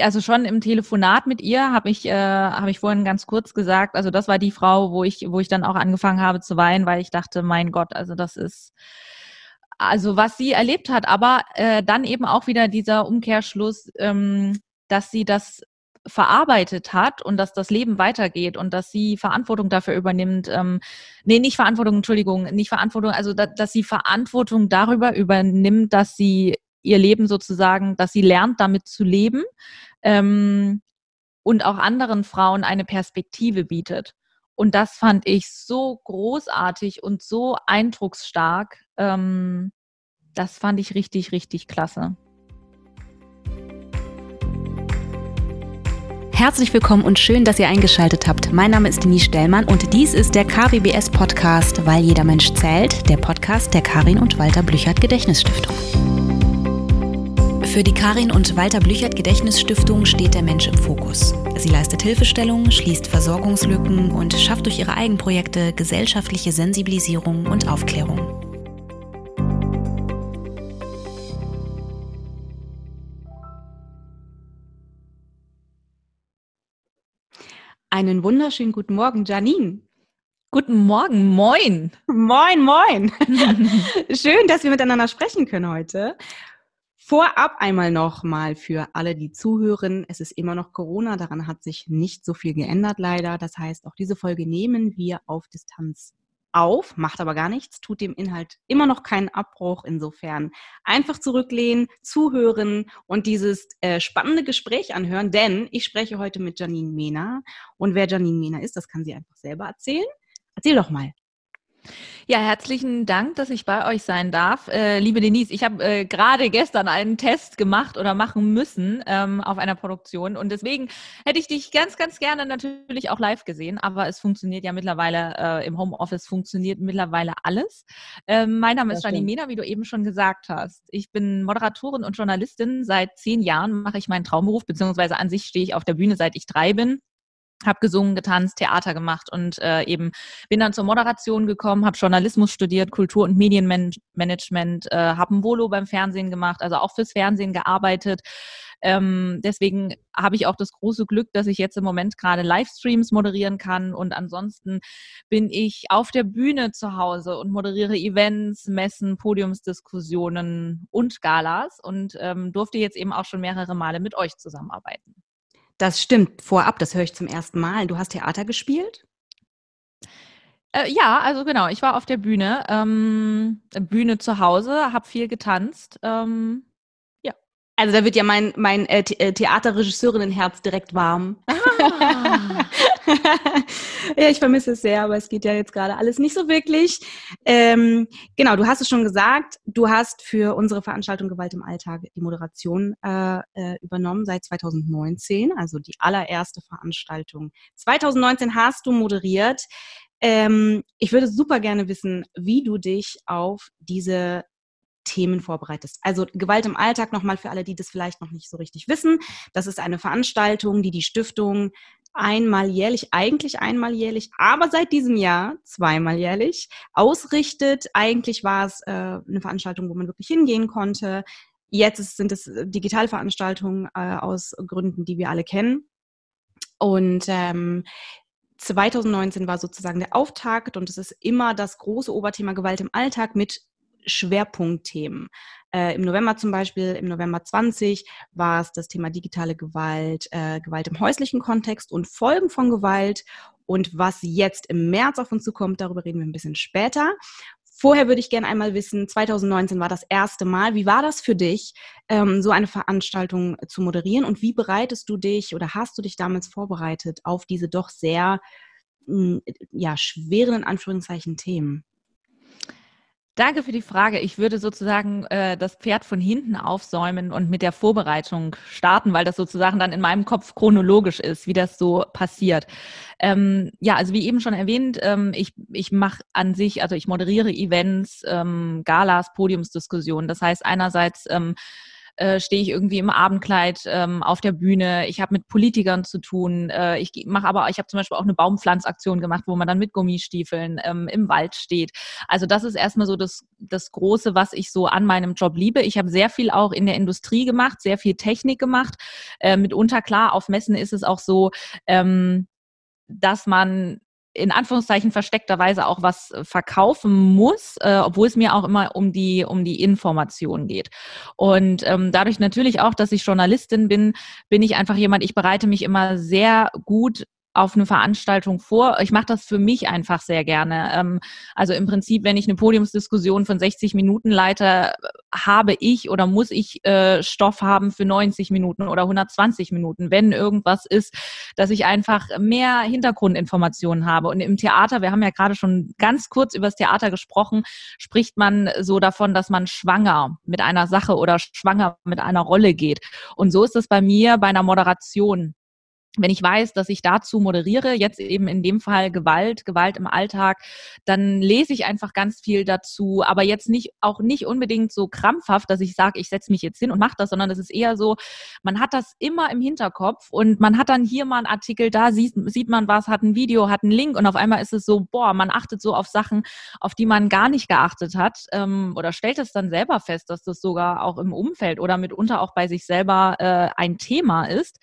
Also schon im Telefonat mit ihr habe ich vorhin ganz kurz gesagt, also das war die Frau, wo ich dann auch angefangen habe zu weinen, weil ich dachte, mein Gott, also das ist, also was sie erlebt hat, aber dann eben auch wieder dieser Umkehrschluss, dass sie das verarbeitet hat und dass das Leben weitergeht und dass sie Verantwortung dafür übernimmt, dass sie Verantwortung darüber übernimmt, dass sie ihr Leben sozusagen, dass sie lernt, damit zu leben, und auch anderen Frauen eine Perspektive bietet. Und das fand ich so großartig und so eindrucksstark. Das fand ich richtig, richtig klasse. Herzlich willkommen und schön, dass ihr eingeschaltet habt. Mein Name ist Denise Stellmann und dies ist der KWBS-Podcast, weil jeder Mensch zählt, der Podcast der Karin und Walter Blüchert Gedächtnisstiftung. Für die Karin und Walter Blüchert Gedächtnisstiftung steht der Mensch im Fokus. Sie leistet Hilfestellung, schließt Versorgungslücken und schafft durch ihre Eigenprojekte gesellschaftliche Sensibilisierung und Aufklärung. Einen wunderschönen guten Morgen, Janine. Guten Morgen, moin. Moin, moin. Schön, dass wir miteinander sprechen können heute. Vorab einmal nochmal für alle, die zuhören. Es ist immer noch Corona, daran hat sich nicht so viel geändert leider. Das heißt, auch diese Folge nehmen wir auf Distanz auf, macht aber gar nichts, tut dem Inhalt immer noch keinen Abbruch. Insofern einfach zurücklehnen, zuhören und dieses spannende Gespräch anhören, denn ich spreche heute mit Janine Mena. Und wer Janine Mena ist, das kann sie einfach selber erzählen. Erzähl doch mal. Ja, herzlichen Dank, dass ich bei euch sein darf. Liebe Denise, ich habe gerade gestern einen Test gemacht oder machen müssen auf einer Produktion und deswegen hätte ich dich ganz, ganz gerne natürlich auch live gesehen, aber es funktioniert ja mittlerweile, im Homeoffice funktioniert mittlerweile alles. Mein Name ist Janine Mena, wie du eben schon gesagt hast. Ich bin Moderatorin und Journalistin. Seit 10 Jahren mache ich meinen Traumberuf, beziehungsweise an sich stehe ich auf der Bühne, seit ich 3 bin. Habe gesungen, getanzt, Theater gemacht und eben bin dann zur Moderation gekommen, habe Journalismus studiert, Kultur- und Medienmanagement, habe ein Volo beim Fernsehen gemacht, also auch fürs Fernsehen gearbeitet. Deswegen habe ich auch das große Glück, dass ich jetzt im Moment gerade Livestreams moderieren kann und ansonsten bin ich auf der Bühne zu Hause und moderiere Events, Messen, Podiumsdiskussionen und Galas und durfte jetzt eben auch schon mehrere Male mit euch zusammenarbeiten. Das stimmt. Vorab, das höre ich zum ersten Mal. Du hast Theater gespielt? Ja, also genau. Ich war auf der Bühne, Bühne zu Hause, habe viel getanzt. Ja. Also da wird ja mein Theaterregisseurinnenherz direkt warm. Ah. Ja, ich vermisse es sehr, aber es geht ja jetzt gerade alles nicht so wirklich. Genau, du hast es schon gesagt, du hast für unsere Veranstaltung Gewalt im Alltag die Moderation übernommen seit 2019, also die allererste Veranstaltung. 2019 hast du moderiert. Ich würde super gerne wissen, wie du dich auf diese Themen vorbereitest. Also Gewalt im Alltag nochmal für alle, die das vielleicht noch nicht so richtig wissen. Das ist eine Veranstaltung, die Stiftung eigentlich einmal jährlich, aber seit diesem Jahr 2-mal jährlich ausrichtet. Eigentlich war es eine Veranstaltung, wo man wirklich hingehen konnte. Jetzt sind es Digitalveranstaltungen aus Gründen, die wir alle kennen. Und 2019 war sozusagen der Auftakt und es ist immer das große Oberthema Gewalt im Alltag mit Schwerpunktthemen. Im November zum Beispiel, im November 2020 war es das Thema digitale Gewalt, Gewalt im häuslichen Kontext und Folgen von Gewalt und was jetzt im März auf uns zukommt, darüber reden wir ein bisschen später. Vorher würde ich gerne einmal wissen, 2019 war das erste Mal, wie war das für dich, so eine Veranstaltung zu moderieren und wie bereitest du dich oder hast du dich damals vorbereitet auf diese doch sehr schweren, in Anführungszeichen, Themen? Danke für die Frage. Ich würde sozusagen das Pferd von hinten aufsäumen und mit der Vorbereitung starten, weil das sozusagen dann in meinem Kopf chronologisch ist, wie das so passiert. Also wie eben schon erwähnt, ich mache an sich, also ich moderiere Events, Galas, Podiumsdiskussionen. Das heißt einerseits stehe ich irgendwie im Abendkleid auf der Bühne, ich habe mit Politikern zu tun, ich habe zum Beispiel auch eine Baumpflanzaktion gemacht, wo man dann mit Gummistiefeln im Wald steht. Also das ist erstmal so das Große, was ich so an meinem Job liebe. Ich habe sehr viel auch in der Industrie gemacht, sehr viel Technik gemacht. Mitunter, klar, auf Messen ist es auch so, dass man in Anführungszeichen versteckterweise auch was verkaufen muss, obwohl es mir auch immer um die Information geht. Und dadurch natürlich auch, dass ich Journalistin bin, bin ich einfach jemand, ich bereite mich immer sehr gut auf eine Veranstaltung vor. Ich mache das für mich einfach sehr gerne. Also im Prinzip, wenn ich eine Podiumsdiskussion von 60 Minuten leite, habe ich oder muss ich Stoff haben für 90 Minuten oder 120 Minuten, wenn irgendwas ist, dass ich einfach mehr Hintergrundinformationen habe. Und im Theater, wir haben ja gerade schon ganz kurz über das Theater gesprochen, spricht man so davon, dass man schwanger mit einer Sache oder schwanger mit einer Rolle geht. Und so ist es bei mir bei einer Moderation. Wenn ich weiß, dass ich dazu moderiere, jetzt eben in dem Fall Gewalt im Alltag, dann lese ich einfach ganz viel dazu, aber jetzt nicht unbedingt so krampfhaft, dass ich sage, ich setze mich jetzt hin und mache das, sondern es ist eher so, man hat das immer im Hinterkopf und man hat dann hier mal einen Artikel, da sieht man was, hat ein Video, hat einen Link und auf einmal ist es so, boah, man achtet so auf Sachen, auf die man gar nicht geachtet hat oder stellt es dann selber fest, dass das sogar auch im Umfeld oder mitunter auch bei sich selber ein Thema ist.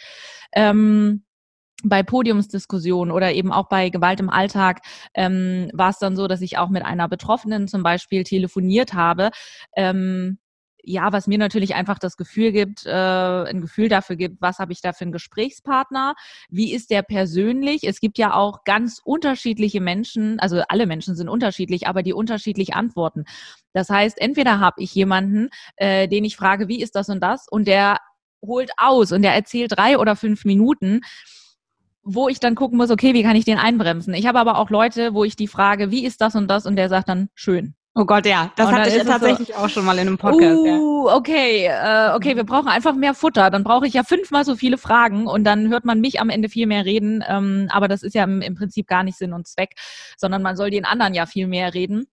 Bei Podiumsdiskussionen oder eben auch bei Gewalt im Alltag war es dann so, dass ich auch mit einer Betroffenen zum Beispiel telefoniert habe. Was mir natürlich einfach das Gefühl gibt, ein Gefühl dafür gibt, was habe ich da für einen Gesprächspartner, wie ist der persönlich? Es gibt ja auch ganz unterschiedliche Menschen, also alle Menschen sind unterschiedlich, aber die unterschiedlich antworten. Das heißt, entweder habe ich jemanden, den ich frage, wie ist das und das? Und der holt aus und der erzählt 3 oder 5 Minuten, wo ich dann gucken muss, okay, wie kann ich den einbremsen? Ich habe aber auch Leute, wo ich die frage, wie ist das und das? Und der sagt dann, schön. Oh Gott, ja, das hatte ich tatsächlich auch schon mal in einem Podcast. Okay, wir brauchen einfach mehr Futter. Dann brauche ich ja 5-mal so viele Fragen und dann hört man mich am Ende viel mehr reden. Aber das ist ja im Prinzip gar nicht Sinn und Zweck, sondern man soll den anderen ja viel mehr reden.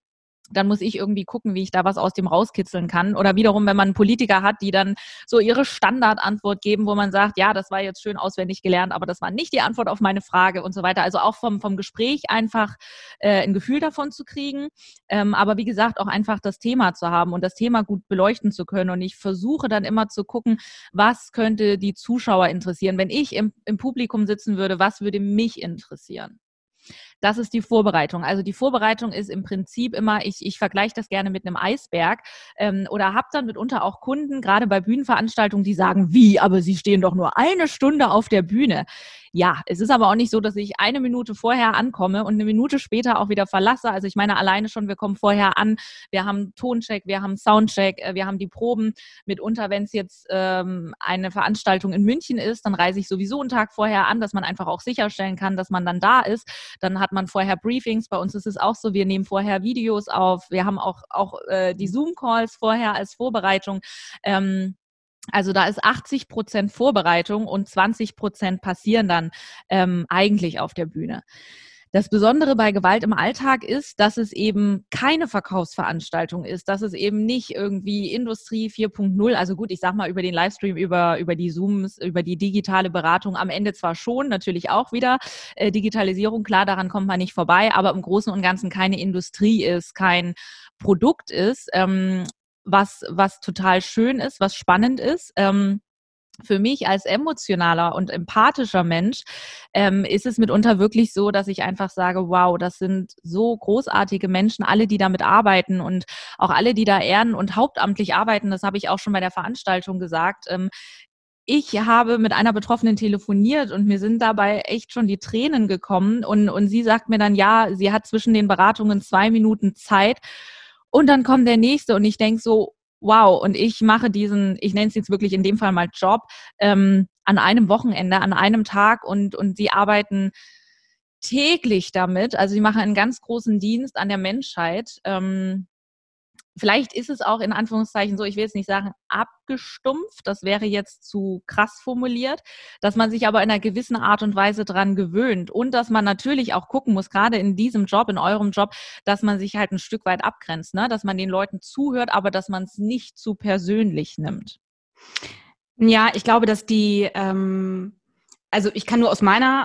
Dann muss ich irgendwie gucken, wie ich da was aus dem rauskitzeln kann. Oder wiederum, wenn man Politiker hat, die dann so ihre Standardantwort geben, wo man sagt, ja, das war jetzt schön auswendig gelernt, aber das war nicht die Antwort auf meine Frage und so weiter. Also auch vom Gespräch einfach ein Gefühl davon zu kriegen. Aber wie gesagt, auch einfach das Thema zu haben und das Thema gut beleuchten zu können. Und ich versuche dann immer zu gucken, was könnte die Zuschauer interessieren. Wenn ich im Publikum sitzen würde, was würde mich interessieren? Das ist die Vorbereitung. Also die Vorbereitung ist im Prinzip immer, ich vergleiche das gerne mit einem Eisberg oder habe dann mitunter auch Kunden, gerade bei Bühnenveranstaltungen, die sagen, wie, aber Sie stehen doch nur 1 Stunde auf der Bühne. Ja, es ist aber auch nicht so, dass ich 1 Minute vorher ankomme und 1 Minute später auch wieder verlasse. Also ich meine alleine schon, wir kommen vorher an, wir haben Toncheck, wir haben Soundcheck, wir haben die Proben. Mitunter, wenn es jetzt eine Veranstaltung in München ist, dann reise ich sowieso einen Tag vorher an, dass man einfach auch sicherstellen kann, dass man dann da ist. Dann hat man vorher Briefings. Bei uns ist es auch so, wir nehmen vorher Videos auf. Wir haben auch die Zoom-Calls vorher als Vorbereitung. Also da ist 80% Vorbereitung und 20% passieren dann eigentlich auf der Bühne. Das Besondere bei Gewalt im Alltag ist, dass es eben keine Verkaufsveranstaltung ist, dass es eben nicht irgendwie Industrie 4.0, also gut, ich sag mal über den Livestream, über die Zooms, über die digitale Beratung, am Ende zwar schon, natürlich auch wieder Digitalisierung, klar, daran kommt man nicht vorbei, aber im Großen und Ganzen keine Industrie ist, kein Produkt ist, was total schön ist, was spannend ist. Für mich als emotionaler und empathischer Mensch ist es mitunter wirklich so, dass ich einfach sage, wow, das sind so großartige Menschen, alle, die damit arbeiten und auch alle, die da ehren- und hauptamtlich arbeiten, das habe ich auch schon bei der Veranstaltung gesagt. Ich habe mit einer Betroffenen telefoniert und mir sind dabei echt schon die Tränen gekommen und sie sagt mir dann, ja, sie hat zwischen den Beratungen 2 Minuten Zeit und dann kommt der nächste und ich denke so, wow, und ich mache diesen, ich nenne es jetzt wirklich in dem Fall mal Job, an einem Wochenende, an einem Tag und sie arbeiten täglich damit. Also sie machen einen ganz großen Dienst an der Menschheit. Vielleicht ist es auch in Anführungszeichen so, ich will jetzt nicht sagen abgestumpft, das wäre jetzt zu krass formuliert, dass man sich aber in einer gewissen Art und Weise dran gewöhnt und dass man natürlich auch gucken muss, gerade in diesem Job, in eurem Job, dass man sich halt ein Stück weit abgrenzt, ne? Dass man den Leuten zuhört, aber dass man es nicht zu persönlich nimmt. Ja, ich glaube, dass die, also ich kann nur aus meiner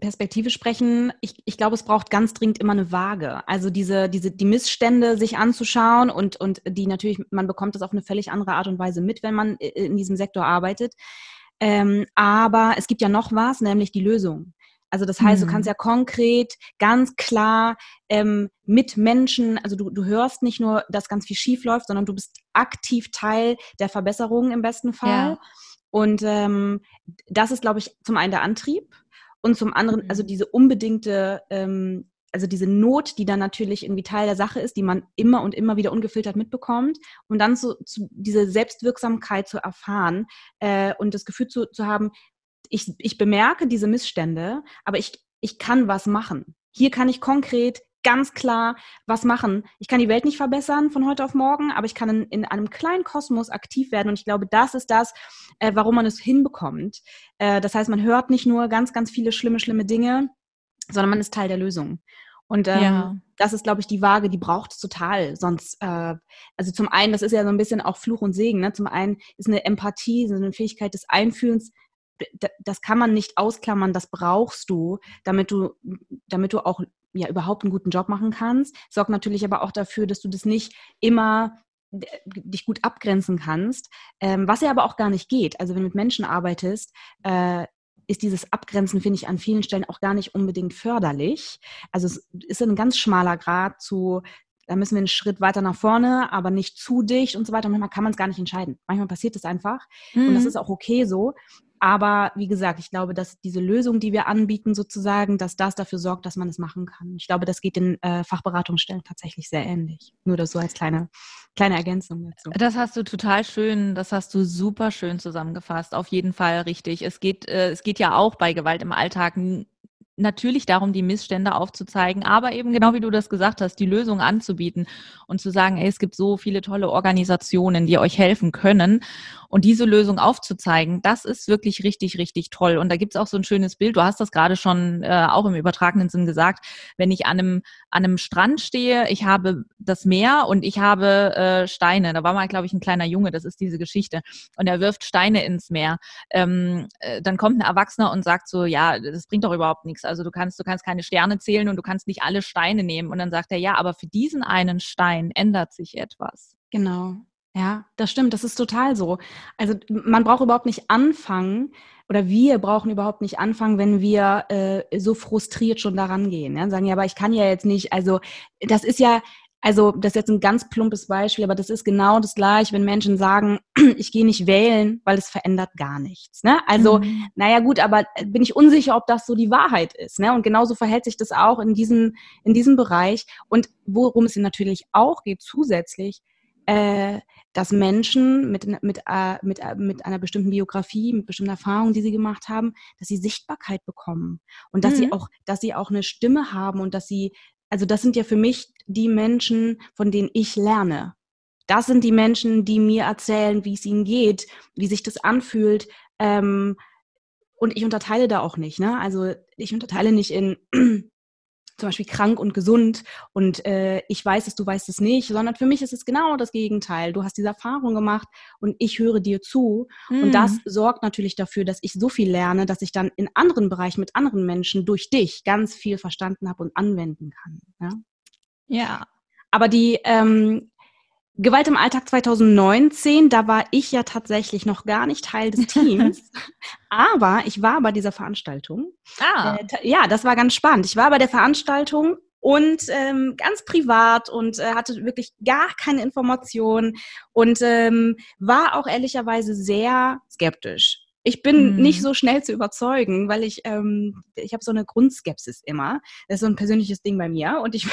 Perspektive sprechen. Ich glaube, es braucht ganz dringend immer eine Waage. Also die Missstände sich anzuschauen und die natürlich, man bekommt das auf eine völlig andere Art und Weise mit, wenn man in diesem Sektor arbeitet. Aber es gibt ja noch was, nämlich die Lösung. Also das heißt, du kannst ja konkret, ganz klar mit Menschen, also du hörst nicht nur, dass ganz viel schief läuft, sondern du bist aktiv Teil der Verbesserungen im besten Fall. Ja. Und das ist, glaube ich, zum einen der Antrieb und zum anderen, also diese unbedingte, also diese Not, die dann natürlich irgendwie Teil der Sache ist, die man immer und immer wieder ungefiltert mitbekommt, und dann so diese Selbstwirksamkeit zu erfahren und das Gefühl zu haben, ich bemerke diese Missstände, aber ich kann was machen. Hier kann ich konkret ganz klar was machen. Ich kann die Welt nicht verbessern von heute auf morgen, aber ich kann in einem kleinen Kosmos aktiv werden, und ich glaube, das ist das, warum man es hinbekommt. Das heißt, man hört nicht nur ganz, ganz viele schlimme Dinge, sondern man ist Teil der Lösung. Und das ist, glaube ich, die Waage, die braucht es total. Sonst, also zum einen, das ist ja so ein bisschen auch Fluch und Segen, ne? Zum einen ist eine Empathie, so eine Fähigkeit des Einfühlens, das kann man nicht ausklammern, das brauchst du, damit du auch ja überhaupt einen guten Job machen kannst. Sorgt natürlich aber auch dafür, dass du das nicht immer dich gut abgrenzen kannst, was ja aber auch gar nicht geht. Also wenn du mit Menschen arbeitest, ist dieses Abgrenzen, finde ich, an vielen Stellen auch gar nicht unbedingt förderlich. Also es ist ein ganz schmaler Grat zu, da müssen wir einen Schritt weiter nach vorne, aber nicht zu dicht und so weiter. Manchmal kann man es gar nicht entscheiden. Manchmal passiert es einfach und das ist auch okay so. Aber wie gesagt, ich glaube, dass diese Lösung, die wir anbieten sozusagen, dass das dafür sorgt, dass man es machen kann. Ich glaube, das geht den Fachberatungsstellen tatsächlich sehr ähnlich. Nur das so als kleine Ergänzung dazu. Das hast du super schön zusammengefasst. Auf jeden Fall richtig. Es geht ja auch bei Gewalt im Alltag natürlich darum, die Missstände aufzuzeigen, aber eben genau wie du das gesagt hast, die Lösung anzubieten und zu sagen, es gibt so viele tolle Organisationen, die euch helfen können, und diese Lösung aufzuzeigen, das ist wirklich richtig, richtig toll. Und da gibt's auch so ein schönes Bild, du hast das gerade schon auch im übertragenen Sinn gesagt, wenn ich an einem Strand stehe, ich habe das Meer und ich habe Steine, da war mal, glaube ich, ein kleiner Junge, das ist diese Geschichte, und er wirft Steine ins Meer. Dann kommt ein Erwachsener und sagt so, ja, das bringt doch überhaupt nichts. Also du kannst keine Sterne zählen und du kannst nicht alle Steine nehmen. Und dann sagt er, ja, aber für diesen einen Stein ändert sich etwas. Genau, ja, das stimmt, das ist total so. Also man braucht überhaupt nicht anfangen, oder wir brauchen überhaupt nicht anfangen, wenn wir so frustriert schon daran gehen. Ja? Sagen, ja, aber ich kann ja jetzt nicht, also das ist jetzt ein ganz plumpes Beispiel, aber das ist genau das Gleiche, wenn Menschen sagen, ich gehe nicht wählen, weil es verändert gar nichts. Ne? Also, naja gut, aber bin ich unsicher, ob das so die Wahrheit ist. Ne? Und genauso verhält sich das auch in diesem Bereich. Und worum es natürlich auch geht zusätzlich, dass Menschen mit einer bestimmten Biografie, mit bestimmten Erfahrungen, die sie gemacht haben, dass sie Sichtbarkeit bekommen. Und dass sie auch eine Stimme haben und dass sie, also das sind ja für mich die Menschen, von denen ich lerne. Das sind die Menschen, die mir erzählen, wie es ihnen geht, wie sich das anfühlt. Und ich unterteile da auch nicht. Ne? Also ich unterteile nicht in zum Beispiel krank und gesund und ich weiß es, du weißt es nicht, sondern für mich ist es genau das Gegenteil. Du hast diese Erfahrung gemacht und ich höre dir zu. Und das sorgt natürlich dafür, dass ich so viel lerne, dass ich dann in anderen Bereichen mit anderen Menschen durch dich ganz viel verstanden habe und anwenden kann. Ja. Ja. Aber die Gewalt im Alltag 2019, da war ich ja tatsächlich noch gar nicht Teil des Teams, aber ich war bei dieser Veranstaltung. Ja, das war ganz spannend. Ich war bei der Veranstaltung und ganz privat und hatte wirklich gar keine Informationen und war auch ehrlicherweise sehr skeptisch. Ich bin nicht so schnell zu überzeugen, weil ich habe so eine Grundskepsis immer. Das ist so ein persönliches Ding bei mir. Und ich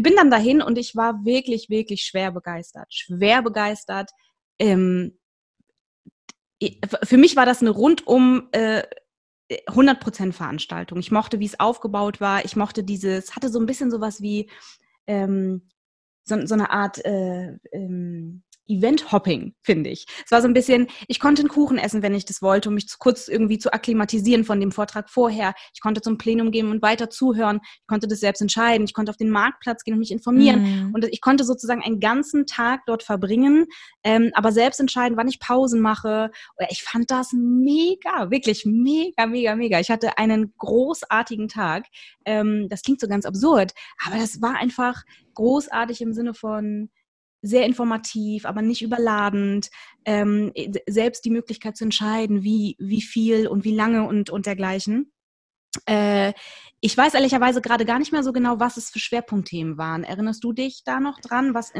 bin dann dahin und ich war wirklich, wirklich schwer begeistert. Für mich war das eine rundum 100% Veranstaltung. Ich mochte, wie es aufgebaut war. Ich mochte hatte so ein bisschen sowas wie so eine Art Event-Hopping, finde ich. Es war so ein bisschen, ich konnte einen Kuchen essen, wenn ich das wollte, um mich kurz irgendwie zu akklimatisieren von dem Vortrag vorher. Ich konnte zum Plenum gehen und weiter zuhören. Ich konnte das selbst entscheiden. Ich konnte auf den Marktplatz gehen und mich informieren. Und ich konnte sozusagen einen ganzen Tag dort verbringen, aber selbst entscheiden, wann ich Pausen mache. Ich fand das mega, wirklich mega, mega, mega. Ich hatte einen großartigen Tag. Das klingt so ganz absurd, aber das war einfach großartig im Sinne von sehr informativ, aber nicht überladend, selbst die Möglichkeit zu entscheiden, wie viel und wie lange und dergleichen. Ich weiß ehrlicherweise gerade gar nicht mehr so genau, was es für Schwerpunktthemen waren. Erinnerst du dich da noch dran, was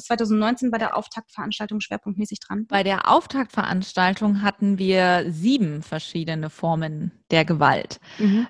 2019 bei der Auftaktveranstaltung schwerpunktmäßig dran? Bei der Auftaktveranstaltung hatten wir 7 verschiedene Formen der Gewalt. Mhm.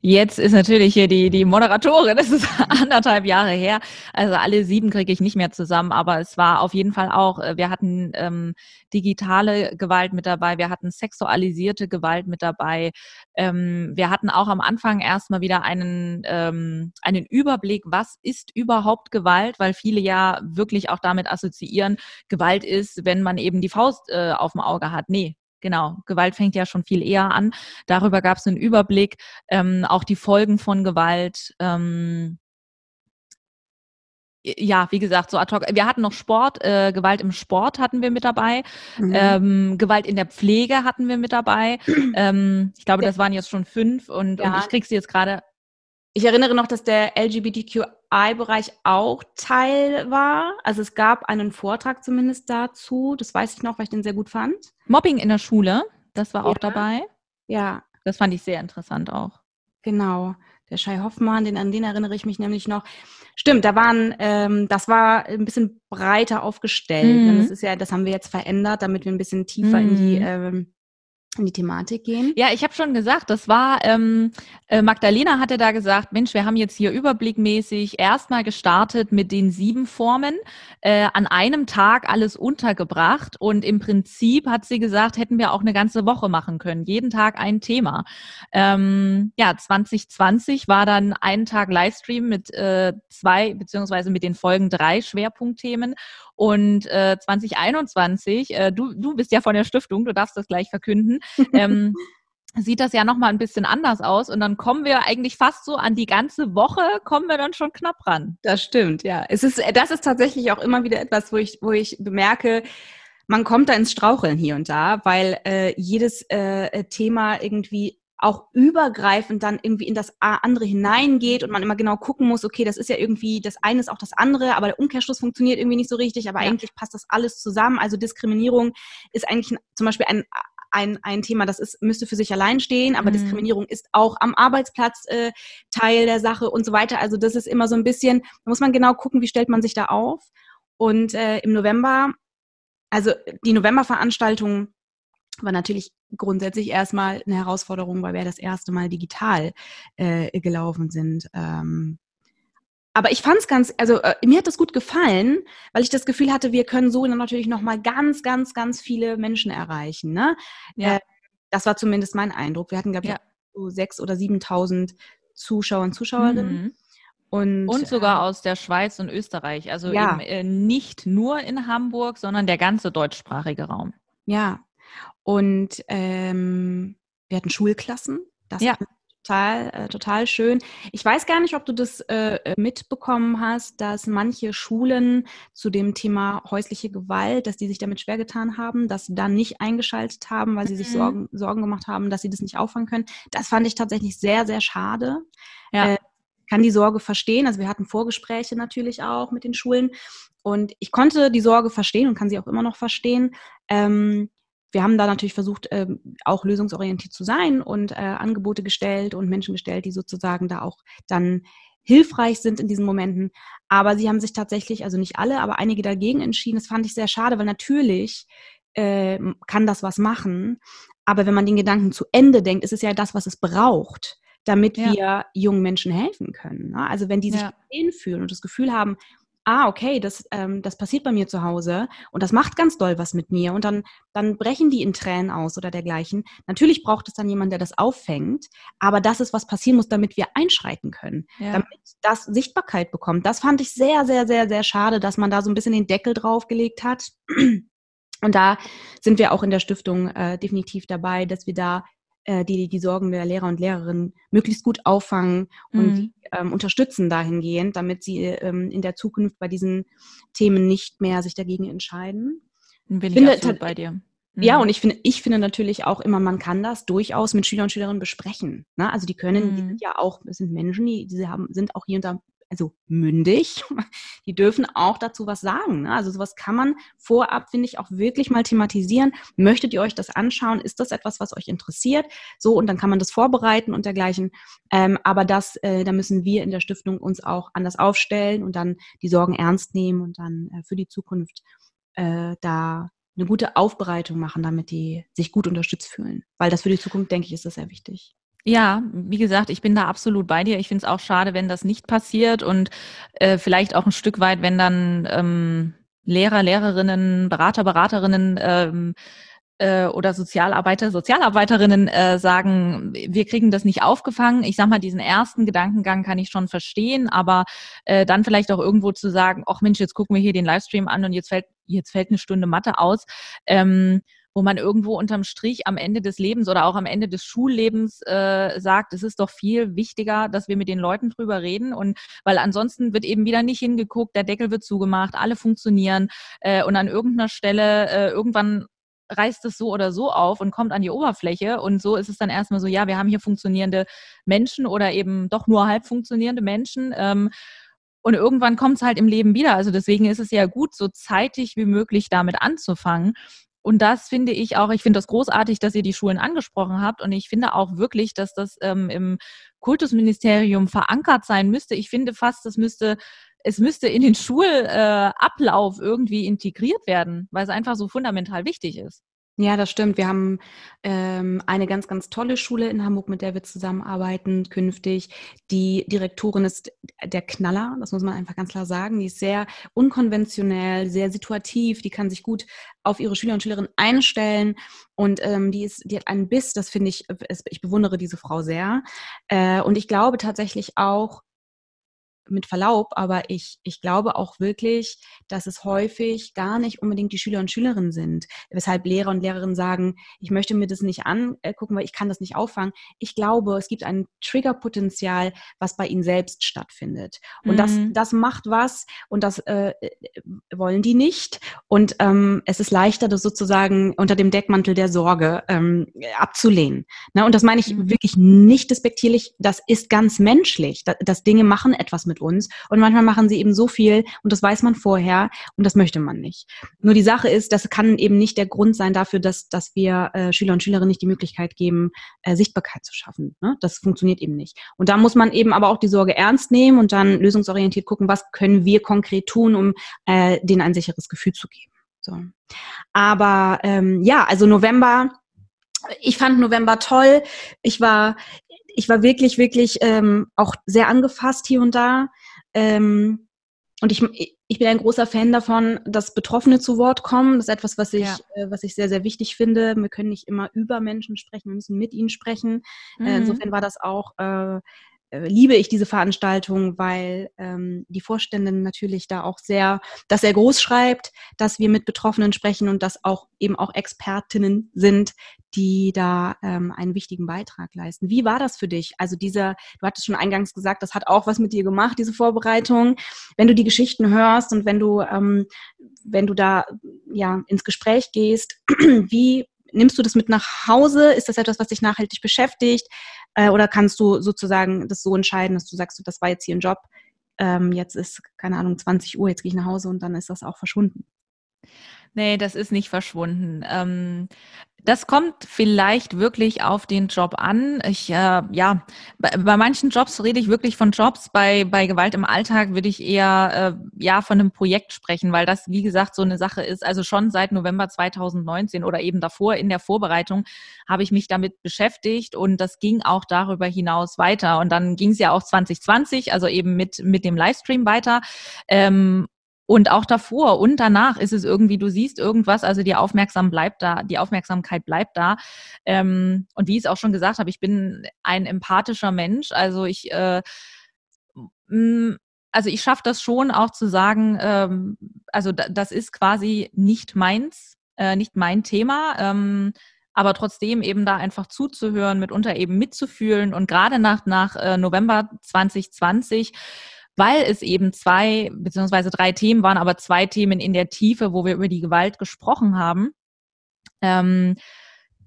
Jetzt ist natürlich hier die Moderatorin, das ist anderthalb Jahre her, also alle 7 kriege ich nicht mehr zusammen, aber es war auf jeden Fall auch, wir hatten digitale Gewalt mit dabei, wir hatten sexualisierte Gewalt mit dabei, wir hatten auch am Anfang erstmal wieder einen Überblick, was ist überhaupt Gewalt, weil viele ja wirklich auch damit assoziieren, Gewalt ist, wenn man eben die Faust auf dem Auge hat. Nee, genau. Gewalt fängt ja schon viel eher an. Darüber gab es einen Überblick, auch die Folgen von Gewalt. Ja, wie gesagt, so ad hoc. Wir hatten noch Sport, Gewalt im Sport hatten wir mit dabei, Gewalt in der Pflege hatten wir mit dabei. Ich glaube, das waren jetzt schon 5 und ich krieg sie jetzt gerade. Ich erinnere noch, dass der LGBTQI-Bereich auch Teil war. Also es gab einen Vortrag zumindest dazu. Das weiß ich noch, weil ich den sehr gut fand. Mobbing in der Schule, das war auch dabei. Ja. Das fand ich sehr interessant auch. Genau. Der Shai Hoffmann, an den erinnere ich mich nämlich noch. Stimmt, das war ein bisschen breiter aufgestellt. Mhm. Das ist ja, das haben wir jetzt verändert, damit wir ein bisschen tiefer in die Thematik gehen? Ja, ich habe schon gesagt, das war, Magdalena hatte da gesagt, Mensch, wir haben jetzt hier überblickmäßig erstmal gestartet mit den 7 Formen, an einem Tag alles untergebracht und im Prinzip hat sie gesagt, hätten wir auch eine ganze Woche machen können, jeden Tag ein Thema. 2020 war dann ein Tag Livestream mit 2 beziehungsweise mit den Folgen 3 Schwerpunktthemen. Und 2021, du bist ja von der Stiftung, du darfst das gleich verkünden, sieht das ja nochmal ein bisschen anders aus. Und dann kommen wir eigentlich fast so an die ganze Woche, kommen wir dann schon knapp ran. Das stimmt, ja. Das ist tatsächlich auch immer wieder etwas, wo ich bemerke, man kommt da ins Straucheln hier und da, weil jedes Thema irgendwie auch übergreifend dann irgendwie in das andere hineingeht und man immer genau gucken muss, okay, das ist ja irgendwie, das eine ist auch das andere, aber der Umkehrschluss funktioniert irgendwie nicht so richtig, aber eigentlich passt das alles zusammen. Also Diskriminierung ist eigentlich zum Beispiel ein Thema, das müsste für sich allein stehen, aber Diskriminierung ist auch am Arbeitsplatz Teil der Sache und so weiter. Also das ist immer so ein bisschen, da muss man genau gucken, wie stellt man sich da auf. Und im November, also die Novemberveranstaltung war natürlich grundsätzlich erstmal eine Herausforderung, weil wir das erste Mal digital gelaufen sind. Aber ich fand es mir hat das gut gefallen, weil ich das Gefühl hatte, wir können so natürlich nochmal ganz, ganz, ganz viele Menschen erreichen. Ne? Ja. Das war zumindest mein Eindruck. Wir hatten, glaube ich, so 6.000 oder 7.000 Zuschauer und Zuschauerinnen. Mhm. Und sogar aus der Schweiz und Österreich. Also eben, nicht nur in Hamburg, sondern der ganze deutschsprachige Raum. Ja. Und wir hatten Schulklassen, das war total schön. Ich weiß gar nicht, ob du das mitbekommen hast, dass manche Schulen zu dem Thema häusliche Gewalt, dass die sich damit schwer getan haben, dass sie da nicht eingeschaltet haben, weil sie sich Sorgen gemacht haben, dass sie das nicht auffangen können. Das fand ich tatsächlich sehr, sehr schade. Ja. Kann die Sorge verstehen. Also wir hatten Vorgespräche natürlich auch mit den Schulen und ich konnte die Sorge verstehen und kann sie auch immer noch verstehen. Wir haben da natürlich versucht, auch lösungsorientiert zu sein und Angebote gestellt und Menschen gestellt, die sozusagen da auch dann hilfreich sind in diesen Momenten. Aber sie haben sich tatsächlich, also nicht alle, aber einige dagegen entschieden. Das fand ich sehr schade, weil natürlich kann das was machen. Aber wenn man den Gedanken zu Ende denkt, ist es ja das, was es braucht, damit wir jungen Menschen helfen können. Ne? Also wenn die sich gesehen fühlen und das Gefühl haben, ah, okay, das passiert bei mir zu Hause und das macht ganz doll was mit mir und dann brechen die in Tränen aus oder dergleichen. Natürlich braucht es dann jemanden, der das auffängt, aber das ist, was passieren muss, damit wir einschreiten können, damit das Sichtbarkeit bekommt. Das fand ich sehr, sehr, sehr, sehr schade, dass man da so ein bisschen den Deckel draufgelegt hat. Und da sind wir auch in der Stiftung definitiv dabei, dass wir da die Sorgen der Lehrer und Lehrerinnen möglichst gut auffangen und unterstützen dahingehend, damit sie in der Zukunft bei diesen Themen nicht mehr sich dagegen entscheiden. Bin ich absolut bei dir. Ja, und ich finde natürlich auch immer, man kann das durchaus mit Schüler und Schülerinnen besprechen. Ne? Also die sind ja auch, es sind Menschen, die sind auch hier und da, also mündig, die dürfen auch dazu was sagen. Also sowas kann man vorab, finde ich, auch wirklich mal thematisieren. Möchtet ihr euch das anschauen? Ist das etwas, was euch interessiert? So, und dann kann man das vorbereiten und dergleichen. Aber da müssen wir in der Stiftung uns auch anders aufstellen und dann die Sorgen ernst nehmen und dann für die Zukunft da eine gute Aufbereitung machen, damit die sich gut unterstützt fühlen. Weil das für die Zukunft, denke ich, ist das sehr wichtig. Ja, wie gesagt, ich bin da absolut bei dir. Ich finde es auch schade, wenn das nicht passiert und vielleicht auch ein Stück weit, wenn dann Lehrer, Lehrerinnen, Berater, Beraterinnen oder Sozialarbeiter, Sozialarbeiterinnen sagen, wir kriegen das nicht aufgefangen. Ich sag mal, diesen ersten Gedankengang kann ich schon verstehen, aber dann vielleicht auch irgendwo zu sagen, ach Mensch, jetzt gucken wir hier den Livestream an und jetzt fällt eine Stunde Mathe aus. Wo man irgendwo unterm Strich am Ende des Lebens oder auch am Ende des Schullebens sagt, es ist doch viel wichtiger, dass wir mit den Leuten drüber reden, und weil ansonsten wird eben wieder nicht hingeguckt, der Deckel wird zugemacht, alle funktionieren und an irgendeiner Stelle irgendwann reißt es so oder so auf und kommt an die Oberfläche, und so ist es dann erstmal so, ja, wir haben hier funktionierende Menschen oder eben doch nur halb funktionierende Menschen, und irgendwann kommt es halt im Leben wieder. Also deswegen ist es ja gut, so zeitig wie möglich damit anzufangen. Und das finde ich auch, ich finde das großartig, dass ihr die Schulen angesprochen habt, und ich finde auch wirklich, dass das im Kultusministerium verankert sein müsste. Ich finde fast, es müsste in den Schulablauf irgendwie integriert werden, weil es einfach so fundamental wichtig ist. Ja, das stimmt. Wir haben eine ganz, ganz tolle Schule in Hamburg, mit der wir zusammenarbeiten künftig. Die Direktorin ist der Knaller, das muss man einfach ganz klar sagen. Die ist sehr unkonventionell, sehr situativ, die kann sich gut auf ihre Schüler und Schülerinnen einstellen, und die hat einen Biss, das finde ich, ich bewundere diese Frau sehr. Und ich glaube tatsächlich auch, mit Verlaub, aber ich glaube auch wirklich, dass es häufig gar nicht unbedingt die Schüler und Schülerinnen sind, weshalb Lehrer und Lehrerinnen sagen, ich möchte mir das nicht angucken, weil ich kann das nicht auffangen. Ich glaube, es gibt ein Triggerpotenzial, was bei ihnen selbst stattfindet. Und das macht was, und das wollen die nicht. Und es ist leichter, das sozusagen unter dem Deckmantel der Sorge abzulehnen. Ne? Und das meine ich wirklich nicht despektierlich. Das ist ganz menschlich, dass Dinge machen etwas mit uns. Und manchmal machen sie eben so viel, und das weiß man vorher, und das möchte man nicht. Nur die Sache ist, das kann eben nicht der Grund sein dafür, dass wir Schüler und Schülerinnen nicht die Möglichkeit geben, Sichtbarkeit zu schaffen. Ne? Das funktioniert eben nicht. Und da muss man eben aber auch die Sorge ernst nehmen und dann lösungsorientiert gucken, was können wir konkret tun, um denen ein sicheres Gefühl zu geben. So. Aber also November, ich fand November toll. Ich war wirklich, wirklich auch sehr angefasst hier und da. Und ich bin ein großer Fan davon, dass Betroffene zu Wort kommen. Das ist etwas, was ich sehr, sehr wichtig finde. Wir können nicht immer über Menschen sprechen, wir müssen mit ihnen sprechen. Insofern war das auch, liebe ich diese Veranstaltung, weil die Vorständin natürlich da auch sehr groß schreibt, dass wir mit Betroffenen sprechen und dass auch eben auch Expertinnen sind, die da einen wichtigen Beitrag leisten. Wie war das für dich? Also du hattest schon eingangs gesagt, das hat auch was mit dir gemacht, diese Vorbereitung. Wenn du die Geschichten hörst und wenn du da ins Gespräch gehst, wie nimmst du das mit nach Hause? Ist das etwas, was dich nachhaltig beschäftigt? Oder kannst du sozusagen das so entscheiden, dass du sagst, das war jetzt hier ein Job, jetzt ist, keine Ahnung, 20 Uhr, jetzt gehe ich nach Hause und dann ist das auch verschwunden? Nee, das ist nicht verschwunden. Das kommt vielleicht wirklich auf den Job an. Bei manchen Jobs rede ich wirklich von Jobs. Bei Gewalt im Alltag würde ich eher von einem Projekt sprechen, weil das, wie gesagt, so eine Sache ist. Also schon seit November 2019 oder eben davor in der Vorbereitung habe ich mich damit beschäftigt, und das ging auch darüber hinaus weiter. Und dann ging es ja auch 2020, also eben mit dem Livestream weiter. Und auch davor und danach ist es irgendwie, du siehst irgendwas, also die Aufmerksamkeit bleibt da. Und wie ich es auch schon gesagt habe, ich bin ein empathischer Mensch, also ich schaffe das schon auch zu sagen, das ist quasi nicht meins, nicht mein Thema, aber trotzdem eben da einfach zuzuhören, mitunter eben mitzufühlen und gerade nach November 2020, weil es eben 2 bzw. 3 Themen waren, aber 2 Themen in der Tiefe, wo wir über die Gewalt gesprochen haben,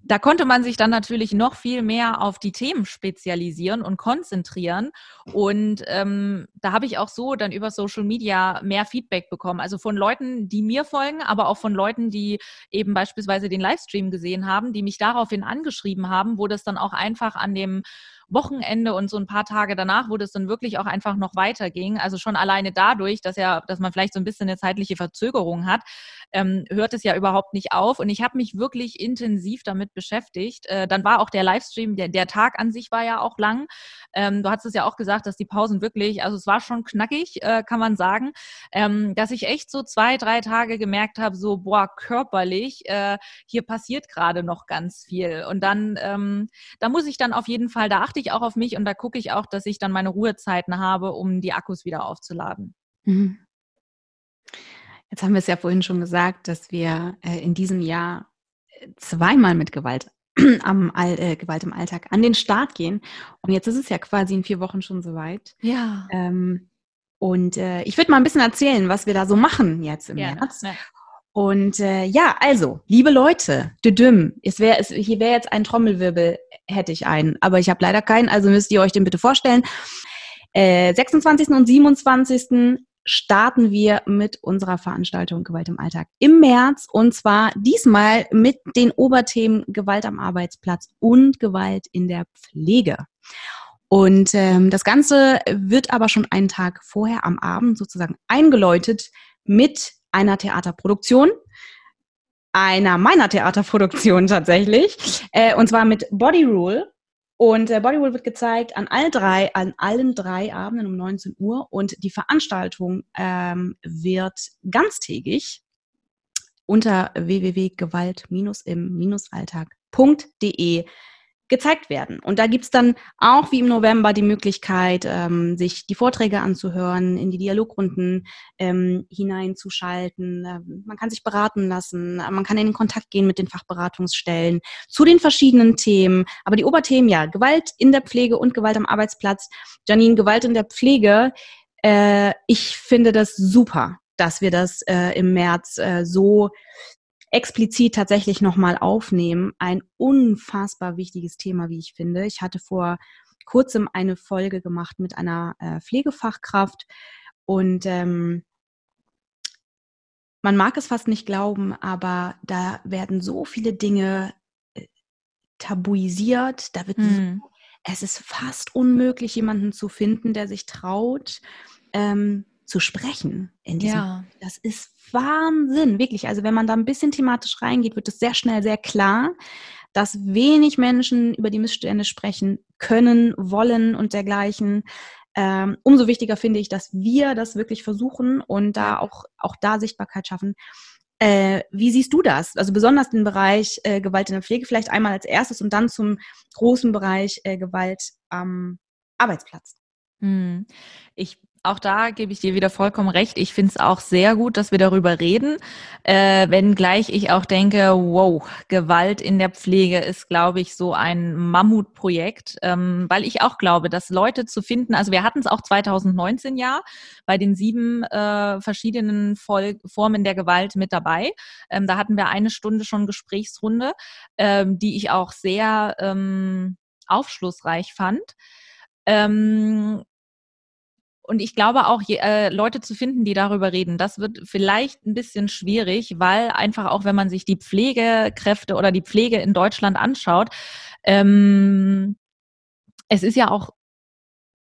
da konnte man sich dann natürlich noch viel mehr auf die Themen spezialisieren und konzentrieren. Und da habe ich auch so dann über Social Media mehr Feedback bekommen. Also von Leuten, die mir folgen, aber auch von Leuten, die eben beispielsweise den Livestream gesehen haben, die mich daraufhin angeschrieben haben, wo das dann auch einfach an dem Wochenende und so ein paar Tage danach, wo das dann wirklich auch einfach noch weiterging. Also schon alleine dadurch, dass man vielleicht so ein bisschen eine zeitliche Verzögerung hat, hört es ja überhaupt nicht auf. Und ich habe mich wirklich intensiv damit beschäftigt. Dann war auch der Livestream, der Tag an sich war ja auch lang. Du hattest es ja auch gesagt, dass die Pausen wirklich, also es war schon knackig, kann man sagen, dass ich echt so 2, 3 Tage gemerkt habe, so boah, körperlich, hier passiert gerade noch ganz viel. Und dann, da muss ich dann auf jeden Fall, da achten ich auch auf mich und da gucke ich auch, dass ich dann meine Ruhezeiten habe, um die Akkus wieder aufzuladen. Jetzt haben wir es ja vorhin schon gesagt, dass wir in diesem Jahr zweimal mit Gewalt im Alltag an den Start gehen. Und jetzt ist es ja quasi in 4 Wochen schon soweit. Ja. Und ich würde mal ein bisschen erzählen, was wir da so machen jetzt im März. Ja. Und also, liebe Leute, hier wäre jetzt ein Trommelwirbel, hätte ich einen, aber ich habe leider keinen, also müsst ihr euch den bitte vorstellen. 26. und 27. starten wir mit unserer Veranstaltung Gewalt im Alltag im März, und zwar diesmal mit den Oberthemen Gewalt am Arbeitsplatz und Gewalt in der Pflege. Und das Ganze wird aber schon einen Tag vorher am Abend sozusagen eingeläutet mit einer Theaterproduktion, einer meiner Theaterproduktionen tatsächlich, und zwar mit Bodyrule. Und Bodyrule wird gezeigt an allen 3 Abenden um 19 Uhr und die Veranstaltung wird ganztägig unter www.gewalt-im-alltag.de gezeigt werden. Und da gibt's dann auch wie im November die Möglichkeit, sich die Vorträge anzuhören, in die Dialogrunden hineinzuschalten. Man kann sich beraten lassen, man kann in Kontakt gehen mit den Fachberatungsstellen zu den verschiedenen Themen. Aber die Oberthemen, Gewalt in der Pflege und Gewalt am Arbeitsplatz. Janine, Gewalt in der Pflege, ich finde das super, dass wir das im März so explizit tatsächlich nochmal aufnehmen. Ein unfassbar wichtiges Thema, wie ich finde. Ich hatte vor kurzem eine Folge gemacht mit einer Pflegefachkraft und man mag es fast nicht glauben, aber da werden so viele Dinge tabuisiert. Es ist fast unmöglich, jemanden zu finden, der sich traut, zu sprechen in diesem. Das ist Wahnsinn, wirklich. Also wenn man da ein bisschen thematisch reingeht, wird es sehr schnell sehr klar, dass wenig Menschen über die Missstände sprechen können, wollen und dergleichen. Umso wichtiger finde ich, dass wir das wirklich versuchen und da auch da Sichtbarkeit schaffen. Wie siehst du das? Also besonders den Bereich Gewalt in der Pflege vielleicht einmal als erstes und dann zum großen Bereich Gewalt am Arbeitsplatz. Auch da gebe ich dir wieder vollkommen recht. Ich finde es auch sehr gut, dass wir darüber reden, wenngleich ich auch denke, wow, Gewalt in der Pflege ist, glaube ich, so ein Mammutprojekt, weil ich auch glaube, dass Leute zu finden, also wir hatten es auch 2019 bei den 7 verschiedenen Formen der Gewalt mit dabei. Da hatten wir eine Stunde schon Gesprächsrunde, die ich auch sehr aufschlussreich fand. Und ich glaube auch, Leute zu finden, die darüber reden, das wird vielleicht ein bisschen schwierig, weil einfach auch, wenn man sich die Pflegekräfte oder die Pflege in Deutschland anschaut, es ist ja auch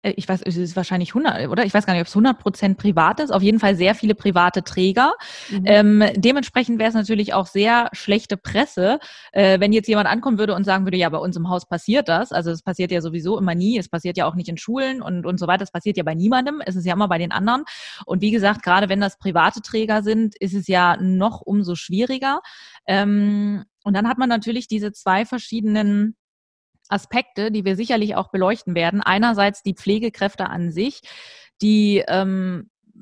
ich weiß, es ist wahrscheinlich 100, oder? Ich weiß gar nicht, ob es 100% privat ist. Auf jeden Fall sehr viele private Träger. Mhm. Dementsprechend wäre es natürlich auch sehr schlechte Presse, wenn jetzt jemand ankommen würde und sagen würde, ja, bei uns im Haus passiert das. Also es passiert ja sowieso immer nie. Es passiert ja auch nicht in Schulen und so weiter. Es passiert ja bei niemandem. Es ist ja immer bei den anderen. Und wie gesagt, gerade wenn das private Träger sind, ist es ja noch umso schwieriger. Und dann hat man natürlich diese zwei verschiedenen Aspekte, die wir sicherlich auch beleuchten werden. Einerseits die Pflegekräfte an sich, die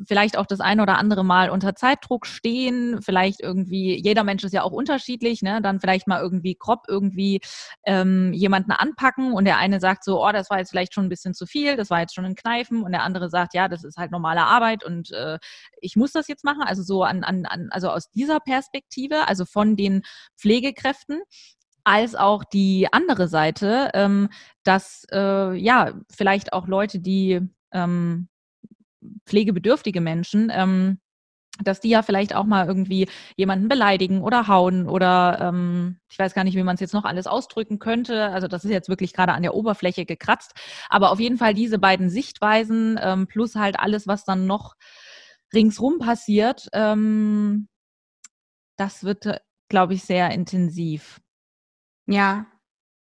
vielleicht auch das eine oder andere Mal unter Zeitdruck stehen, vielleicht irgendwie, jeder Mensch ist ja auch unterschiedlich, ne? Dann vielleicht mal irgendwie grob irgendwie jemanden anpacken und der eine sagt so, oh, das war jetzt vielleicht schon ein bisschen zu viel, das war jetzt schon ein Kneifen, und der andere sagt, ja, das ist halt normale Arbeit und ich muss das jetzt machen, also so also aus dieser Perspektive, also von den Pflegekräften, als auch die andere Seite, dass ja vielleicht auch Leute, die pflegebedürftige Menschen, dass die ja vielleicht auch mal irgendwie jemanden beleidigen oder hauen oder ich weiß gar nicht, wie man es jetzt noch alles ausdrücken könnte. Also das ist jetzt wirklich gerade an der Oberfläche gekratzt. Aber auf jeden Fall diese beiden Sichtweisen plus halt alles, was dann noch ringsrum passiert, das wird, glaube ich, sehr intensiv. Ja,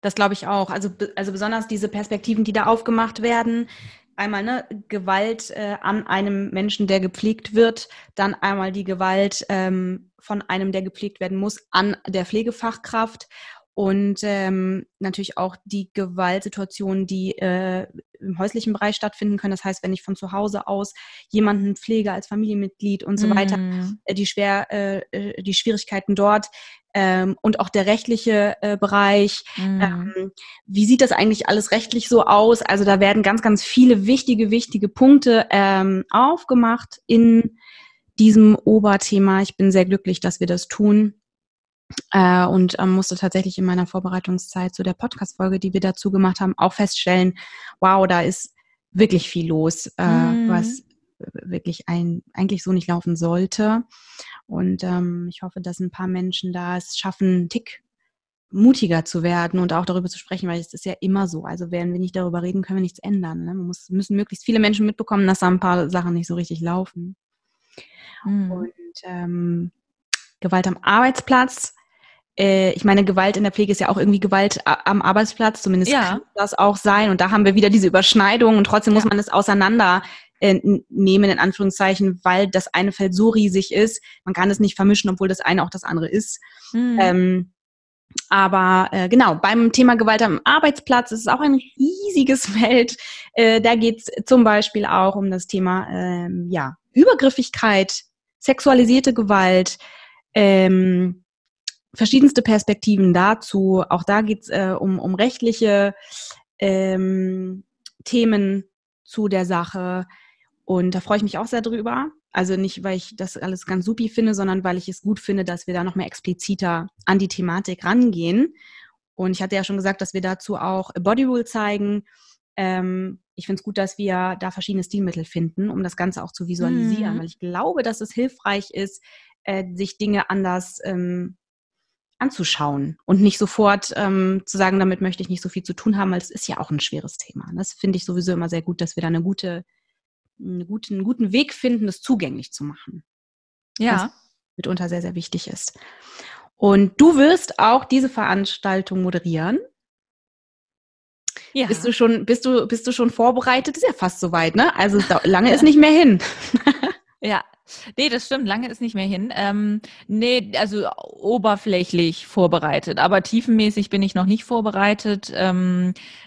das glaube ich auch. Also besonders diese Perspektiven, die da aufgemacht werden. Einmal ne, Gewalt an einem Menschen, der gepflegt wird. Dann einmal die Gewalt von einem, der gepflegt werden muss, an der Pflegefachkraft. Und natürlich auch die Gewaltsituationen, die im häuslichen Bereich stattfinden können. Das heißt, wenn ich von zu Hause aus jemanden pflege als Familienmitglied und so weiter, die Schwierigkeiten dort und auch der rechtliche Bereich. Wie sieht das eigentlich alles rechtlich so aus? Also da werden ganz, ganz viele wichtige Punkte aufgemacht in diesem Oberthema. Ich bin sehr glücklich, dass wir das tun. Und musste tatsächlich in meiner Vorbereitungszeit zu der Podcast-Folge, die wir dazu gemacht haben, auch feststellen, wow, da ist wirklich viel los, was wirklich eigentlich so nicht laufen sollte. Und ich hoffe, dass ein paar Menschen da es schaffen, einen Tick mutiger zu werden und auch darüber zu sprechen, weil es ist ja immer so. Also wenn wir nicht darüber reden, können wir nichts ändern. Ne? Müssen möglichst viele Menschen mitbekommen, dass da ein paar Sachen nicht so richtig laufen. Und Gewalt am Arbeitsplatz. Ich meine, Gewalt in der Pflege ist ja auch irgendwie Gewalt am Arbeitsplatz, zumindest kann das auch sein. Und da haben wir wieder diese Überschneidung und trotzdem muss man es auseinandernehmen, in Anführungszeichen, weil das eine Feld so riesig ist, man kann es nicht vermischen, obwohl das eine auch das andere ist. Aber genau, beim Thema Gewalt am Arbeitsplatz ist es auch ein riesiges Feld. Da geht es zum Beispiel auch um das Thema Übergriffigkeit, sexualisierte Gewalt, verschiedenste Perspektiven dazu. Auch da geht es um rechtliche Themen zu der Sache. Und da freue ich mich auch sehr drüber. Also nicht, weil ich das alles ganz supi finde, sondern weil ich es gut finde, dass wir da noch mehr expliziter an die Thematik rangehen. Und ich hatte ja schon gesagt, dass wir dazu auch Bodyrule zeigen. Ich finde es gut, dass wir da verschiedene Stilmittel finden, um das Ganze auch zu visualisieren. Weil ich glaube, dass es hilfreich ist, sich Dinge anders anzuschauen und nicht sofort zu sagen, damit möchte ich nicht so viel zu tun haben, weil es ist ja auch ein schweres Thema. Das finde ich sowieso immer sehr gut, dass wir da einen guten Weg finden, das zugänglich zu machen. Ja. Was mitunter sehr, sehr wichtig ist. Und du wirst auch diese Veranstaltung moderieren. Ja. Bist du schon vorbereitet? Ist ja fast soweit, ne? Also lange ist nicht mehr hin. Ja. Nee, das stimmt, lange ist nicht mehr hin. Nee, also oberflächlich vorbereitet, aber tiefenmäßig bin ich noch nicht vorbereitet.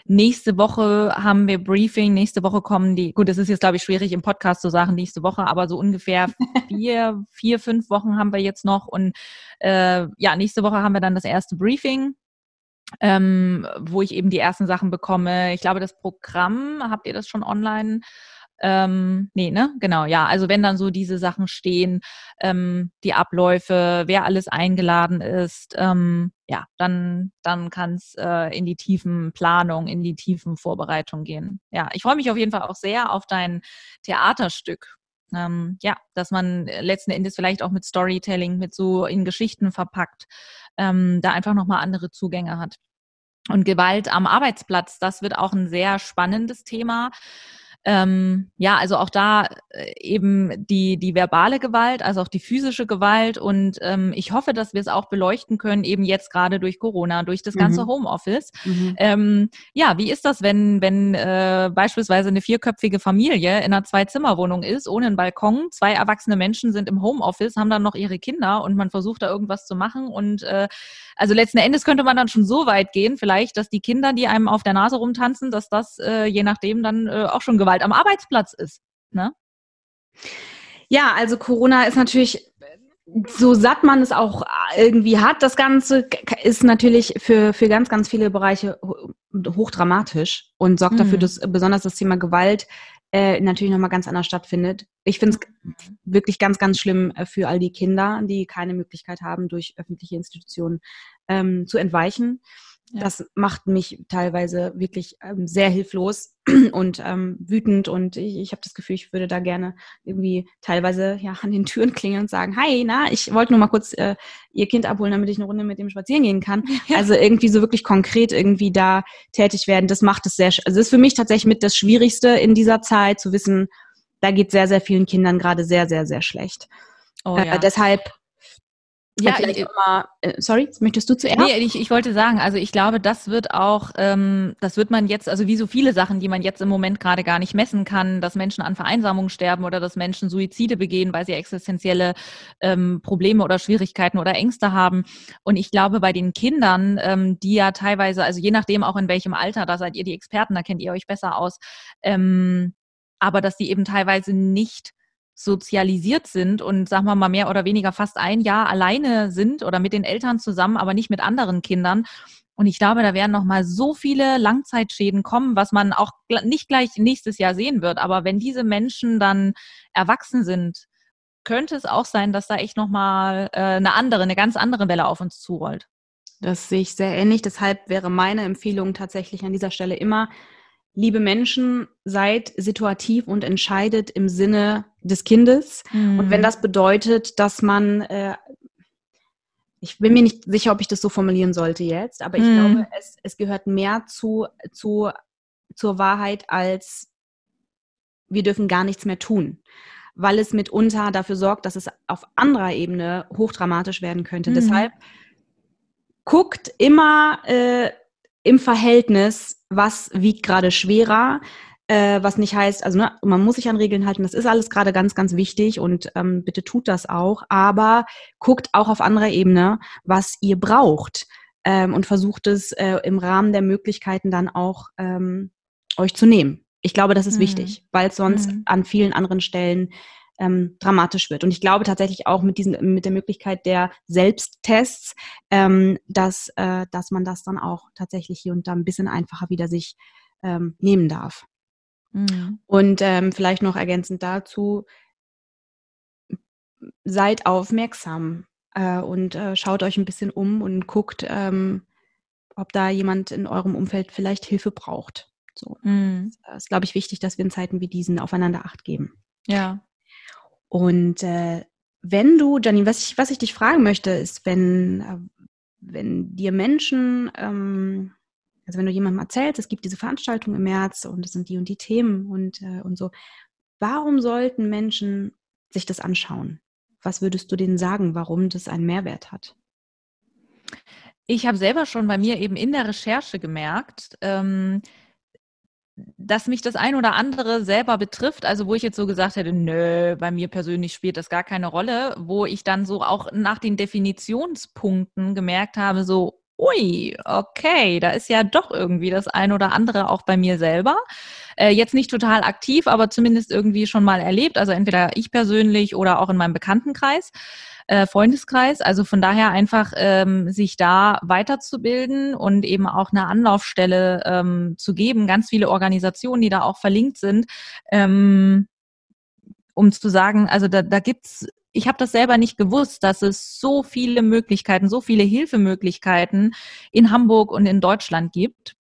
Nächste Woche haben wir Briefing, nächste Woche kommen die, gut, das ist jetzt, glaube ich, schwierig im Podcast zu sagen, nächste Woche, aber so ungefähr 4-5 Wochen haben wir jetzt noch und nächste Woche haben wir dann das erste Briefing. Wo ich eben die ersten Sachen bekomme. Ich glaube, das Programm, habt ihr das schon online? Nee, ne? Genau, ja. Also wenn dann so diese Sachen stehen, die Abläufe, wer alles eingeladen ist, dann kann es in die tiefen Planung, in die tiefen Vorbereitung gehen. Ja, ich freue mich auf jeden Fall auch sehr auf dein Theaterstück. Dass man letzten Endes vielleicht auch mit Storytelling, mit so in Geschichten verpackt, da einfach nochmal andere Zugänge hat. Und Gewalt am Arbeitsplatz, das wird auch ein sehr spannendes Thema. Also auch da eben die verbale Gewalt, also auch die physische Gewalt. Und ich hoffe, dass wir es auch beleuchten können, eben jetzt gerade durch Corona, durch das ganze Homeoffice. Wie ist das, wenn beispielsweise eine 4-köpfige Familie in einer 2-Zimmer-Wohnung ist, ohne einen Balkon, 2 erwachsene Menschen sind im Homeoffice, haben dann noch ihre Kinder und man versucht da irgendwas zu machen. Und also letzten Endes könnte man dann schon so weit gehen, vielleicht, dass die Kinder, die einem auf der Nase rumtanzen, dass das je nachdem dann auch schon Gewalt am Arbeitsplatz ist, ne? Ja, also Corona ist natürlich, so satt man es auch irgendwie hat, das Ganze ist natürlich für ganz, ganz viele Bereiche hochdramatisch und sorgt dafür, dass besonders das Thema Gewalt natürlich nochmal ganz anders stattfindet. Ich finde es wirklich ganz, ganz schlimm für all die Kinder, die keine Möglichkeit haben, durch öffentliche Institutionen zu entweichen. Ja. Das macht mich teilweise wirklich sehr hilflos und wütend, und ich habe das Gefühl, ich würde da gerne irgendwie teilweise an den Türen klingeln und sagen, hi, na, ich wollte nur mal kurz Ihr Kind abholen, damit ich eine Runde mit dem spazieren gehen kann. Ja. Also irgendwie so wirklich konkret irgendwie da tätig werden, das macht es also das ist für mich tatsächlich mit das Schwierigste in dieser Zeit, zu wissen, da geht sehr, sehr vielen Kindern gerade sehr, sehr, sehr schlecht. Oh, ja. Deshalb... Ja, sorry, möchtest du zuerst? Nee, ich wollte sagen, also ich glaube, das wird auch, das wird man jetzt, also wie so viele Sachen, die man jetzt im Moment gerade gar nicht messen kann, dass Menschen an Vereinsamung sterben oder dass Menschen Suizide begehen, weil sie existenzielle Probleme oder Schwierigkeiten oder Ängste haben. Und ich glaube, bei den Kindern, die ja teilweise, also je nachdem auch in welchem Alter, da seid ihr die Experten, da kennt ihr euch besser aus, aber dass die eben teilweise nicht sozialisiert sind und, sagen wir mal, mehr oder weniger fast ein Jahr alleine sind oder mit den Eltern zusammen, aber nicht mit anderen Kindern. Und ich glaube, da werden nochmal so viele Langzeitschäden kommen, was man auch nicht gleich nächstes Jahr sehen wird. Aber wenn diese Menschen dann erwachsen sind, könnte es auch sein, dass da echt nochmal eine ganz andere Welle auf uns zurollt. Das sehe ich sehr ähnlich. Deshalb wäre meine Empfehlung tatsächlich an dieser Stelle immer: Liebe Menschen, seid situativ und entscheidet im Sinne des Kindes. Und wenn das bedeutet, dass man, ich bin mir nicht sicher, ob ich das so formulieren sollte jetzt, aber ich glaube, es gehört mehr zur Wahrheit, als wir dürfen gar nichts mehr tun, weil es mitunter dafür sorgt, dass es auf anderer Ebene hochdramatisch werden könnte. Deshalb guckt immer im Verhältnis, was wiegt gerade schwerer, was nicht heißt, also man muss sich an Regeln halten, das ist alles gerade ganz, ganz wichtig, und bitte tut das auch, aber guckt auch auf anderer Ebene, was ihr braucht, und versucht es im Rahmen der Möglichkeiten dann auch euch zu nehmen. Ich glaube, das ist wichtig, weil es sonst an vielen anderen Stellen dramatisch wird. Und ich glaube tatsächlich auch mit der Möglichkeit der Selbsttests, dass man das dann auch tatsächlich hier und da ein bisschen einfacher wieder sich nehmen darf. Mhm. Und vielleicht noch ergänzend dazu, seid aufmerksam und schaut euch ein bisschen um und guckt, ob da jemand in eurem Umfeld vielleicht Hilfe braucht. So. Das ist, glaube ich, wichtig, dass wir in Zeiten wie diesen aufeinander Acht geben. Ja. Und wenn du, Janine, was ich dich fragen möchte, ist, wenn dir Menschen, also wenn du jemandem erzählst, es gibt diese Veranstaltung im März und es sind die und die Themen und so, warum sollten Menschen sich das anschauen? Was würdest du denen sagen, warum das einen Mehrwert hat? Ich habe selber schon bei mir eben in der Recherche gemerkt, dass mich das ein oder andere selber betrifft, also wo ich jetzt so gesagt hätte, nö, bei mir persönlich spielt das gar keine Rolle, wo ich dann so auch nach den Definitionspunkten gemerkt habe, so, ui, okay, da ist ja doch irgendwie das ein oder andere auch bei mir selber. Jetzt nicht total aktiv, aber zumindest irgendwie schon mal erlebt, also entweder ich persönlich oder auch in meinem Bekanntenkreis, Freundeskreis. Also von daher einfach sich da weiterzubilden und eben auch eine Anlaufstelle zu geben. Ganz viele Organisationen, die da auch verlinkt sind, um zu sagen, also da gibt's, ich habe das selber nicht gewusst, dass es so viele Möglichkeiten, so viele Hilfemöglichkeiten in Hamburg und in Deutschland gibt.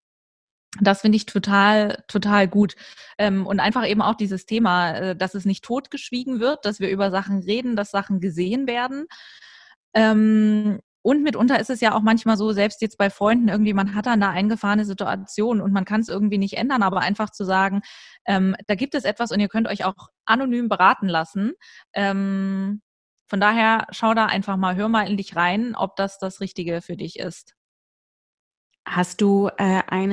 Das finde ich total, total gut. Und einfach eben auch dieses Thema, dass es nicht totgeschwiegen wird, dass wir über Sachen reden, dass Sachen gesehen werden. Und mitunter ist es ja auch manchmal so, selbst jetzt bei Freunden irgendwie, man hat dann da eingefahrene Situation und man kann es irgendwie nicht ändern, aber einfach zu sagen, da gibt es etwas und ihr könnt euch auch anonym beraten lassen. Von daher schau da einfach mal, hör mal in dich rein, ob das das Richtige für dich ist. Hast du ein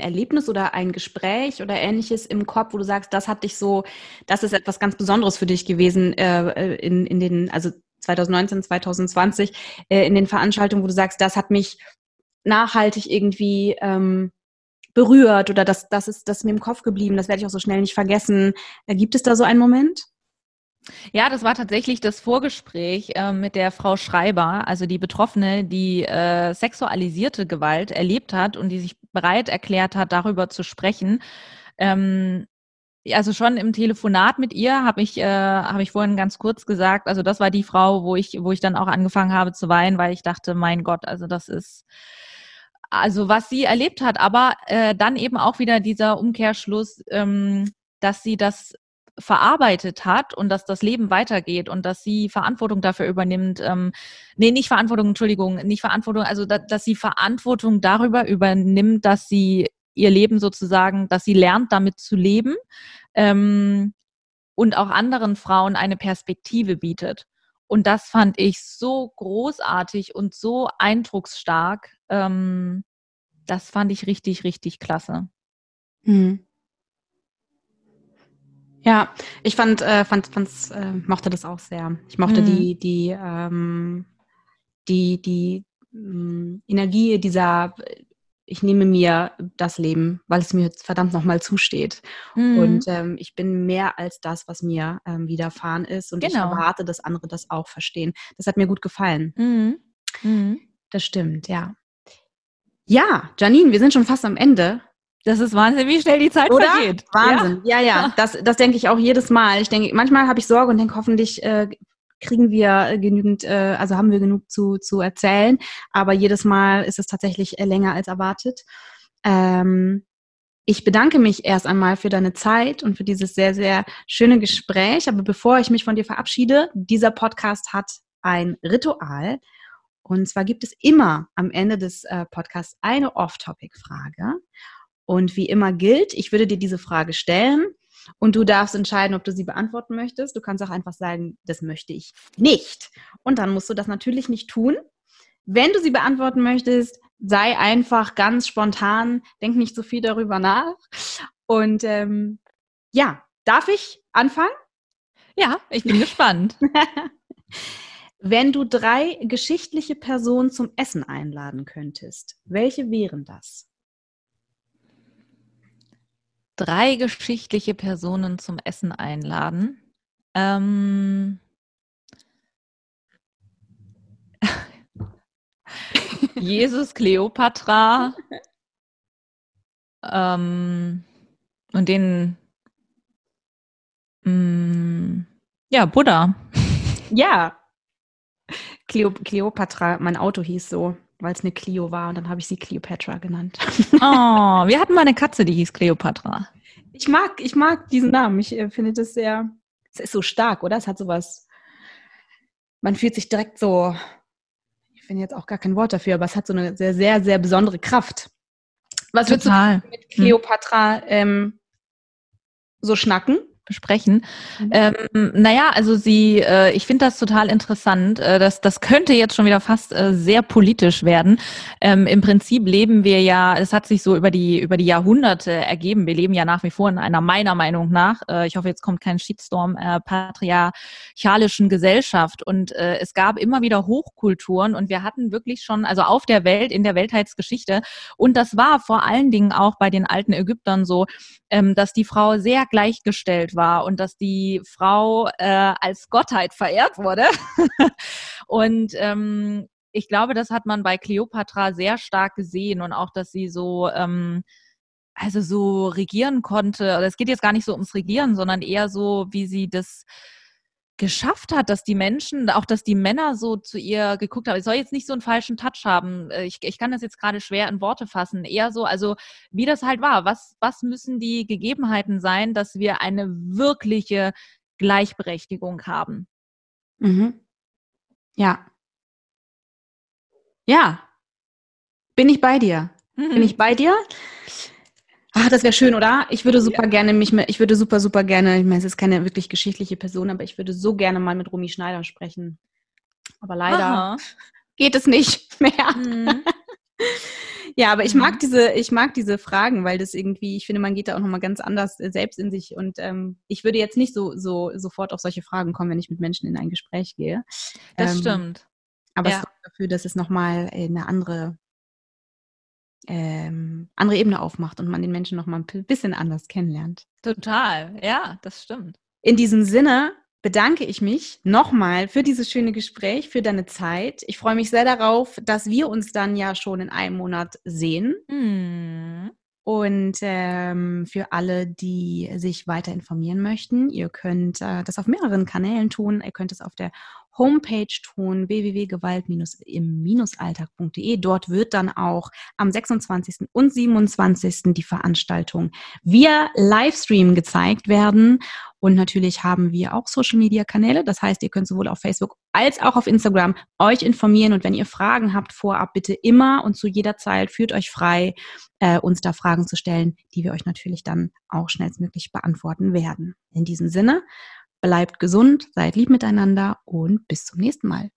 Erlebnis oder ein Gespräch oder Ähnliches im Kopf, wo du sagst, das hat dich so, das ist etwas ganz Besonderes für dich gewesen in den, also 2019, 2020, in den Veranstaltungen, wo du sagst, das hat mich nachhaltig irgendwie berührt oder das ist mir im Kopf geblieben, das werde ich auch so schnell nicht vergessen. Gibt es da so einen Moment? Ja, das war tatsächlich das Vorgespräch mit der Frau Schreiber, also die Betroffene, die sexualisierte Gewalt erlebt hat und die sich bereit erklärt hat, darüber zu sprechen. Also schon im Telefonat mit ihr habe ich vorhin ganz kurz gesagt, also das war die Frau, wo ich dann auch angefangen habe zu weinen, weil ich dachte, mein Gott, also das ist... Also was sie erlebt hat, aber dann eben auch wieder dieser Umkehrschluss, dass sie das verarbeitet hat und dass das Leben weitergeht und dass sie Verantwortung dafür übernimmt, dass sie Verantwortung darüber übernimmt, dass sie ihr Leben sozusagen, dass sie lernt, damit zu leben und auch anderen Frauen eine Perspektive bietet. Und das fand ich so großartig und so eindrucksstark. Das fand ich richtig, richtig klasse. Mhm. Ja, ich mochte das auch sehr. Ich mochte die Energie dieser, ich nehme mir das Leben, weil es mir verdammt nochmal zusteht. Mhm. Und ich bin mehr als das, was mir widerfahren ist. Und genau. Ich erwarte, dass andere das auch verstehen. Das hat mir gut gefallen. Mhm. Mhm. Das stimmt, ja. Ja, Janine, wir sind schon fast am Ende. Das ist Wahnsinn, wie schnell die Zeit vergeht. Wahnsinn, ja. Das denke ich auch jedes Mal. Ich denke, manchmal habe ich Sorge und denke, hoffentlich kriegen wir genügend, also haben wir genug zu erzählen. Aber jedes Mal ist es tatsächlich länger als erwartet. Ich bedanke mich erst einmal für deine Zeit und für dieses sehr, sehr schöne Gespräch. Aber bevor ich mich von dir verabschiede, dieser Podcast hat ein Ritual. Und zwar gibt es immer am Ende des Podcasts eine Off-Topic-Frage. Und wie immer gilt, ich würde dir diese Frage stellen und du darfst entscheiden, ob du sie beantworten möchtest. Du kannst auch einfach sagen, das möchte ich nicht. Und dann musst du das natürlich nicht tun. Wenn du sie beantworten möchtest, sei einfach ganz spontan, denk nicht so viel darüber nach. Und darf ich anfangen? Ja, ich bin gespannt. Wenn du 3 geschichtliche Personen zum Essen einladen könntest, welche wären das? 3 geschichtliche Personen zum Essen einladen. Jesus, Kleopatra und den Buddha. Ja. Kleopatra, mein Auto hieß so, weil es eine Clio war und dann habe ich sie Cleopatra genannt. Oh, wir hatten mal eine Katze, die hieß Cleopatra. Ich mag diesen Namen. Ich finde das sehr, es ist so stark, oder? Es hat sowas, man fühlt sich direkt so, ich finde jetzt auch gar kein Wort dafür, aber es hat so eine sehr, sehr, sehr besondere Kraft. Was würdest du mit Cleopatra so schnacken? Besprechen. Ich finde das total interessant. Das könnte jetzt schon wieder fast sehr politisch werden. Im Prinzip leben wir ja, es hat sich so über die Jahrhunderte ergeben. Wir leben ja nach wie vor in einer, meiner Meinung nach, ich hoffe, jetzt kommt kein Shitstorm, patriarchalischen Gesellschaft. Und es gab immer wieder Hochkulturen und wir hatten wirklich schon, also auf der Welt, in der Weltheitsgeschichte. Und das war vor allen Dingen auch bei den alten Ägyptern so, dass die Frau sehr gleichgestellt war und dass die Frau als Gottheit verehrt wurde. Und ich glaube, das hat man bei Kleopatra sehr stark gesehen und auch, dass sie so so regieren konnte. Oder es geht jetzt gar nicht so ums Regieren, sondern eher so, wie sie das geschafft hat, dass die Menschen, auch dass die Männer so zu ihr geguckt haben. Ich soll jetzt nicht so einen falschen Touch haben. Ich kann das jetzt gerade schwer in Worte fassen. Eher so, also wie das halt war. Was müssen die Gegebenheiten sein, dass wir eine wirkliche Gleichberechtigung haben? Mhm. Ja. Ja, bin ich bei dir. Mhm. Bin ich bei dir? Ach, das wäre schön, oder? Ich würde super gerne ich meine, es ist keine wirklich geschichtliche Person, aber ich würde so gerne mal mit Romy Schneider sprechen. Aber leider geht es nicht mehr. Mhm. Ja, aber ich mag diese Fragen, weil das irgendwie, ich finde, man geht da auch nochmal ganz anders selbst in sich und ich würde jetzt nicht so sofort auf solche Fragen kommen, wenn ich mit Menschen in ein Gespräch gehe. Das stimmt. Aber es sorgt dafür, dass es nochmal eine andere Ebene aufmacht und man den Menschen nochmal ein bisschen anders kennenlernt. Total, ja, das stimmt. In diesem Sinne bedanke ich mich nochmal für dieses schöne Gespräch, für deine Zeit. Ich freue mich sehr darauf, dass wir uns dann ja schon in einem Monat sehen. Mm. Und für alle, die sich weiter informieren möchten, ihr könnt das auf mehreren Kanälen tun. Ihr könnt es auf der Homepage tun, www.gewalt-im-alltag.de. Dort wird dann auch am 26. und 27. die Veranstaltung via Livestream gezeigt werden. Und natürlich haben wir auch Social-Media-Kanäle. Das heißt, ihr könnt sowohl auf Facebook als auch auf Instagram euch informieren. Und wenn ihr Fragen habt, vorab bitte immer und zu jeder Zeit, fühlt euch frei, uns da Fragen zu stellen, die wir euch natürlich dann auch schnellstmöglich beantworten werden. In diesem Sinne, bleibt gesund, seid lieb miteinander und bis zum nächsten Mal.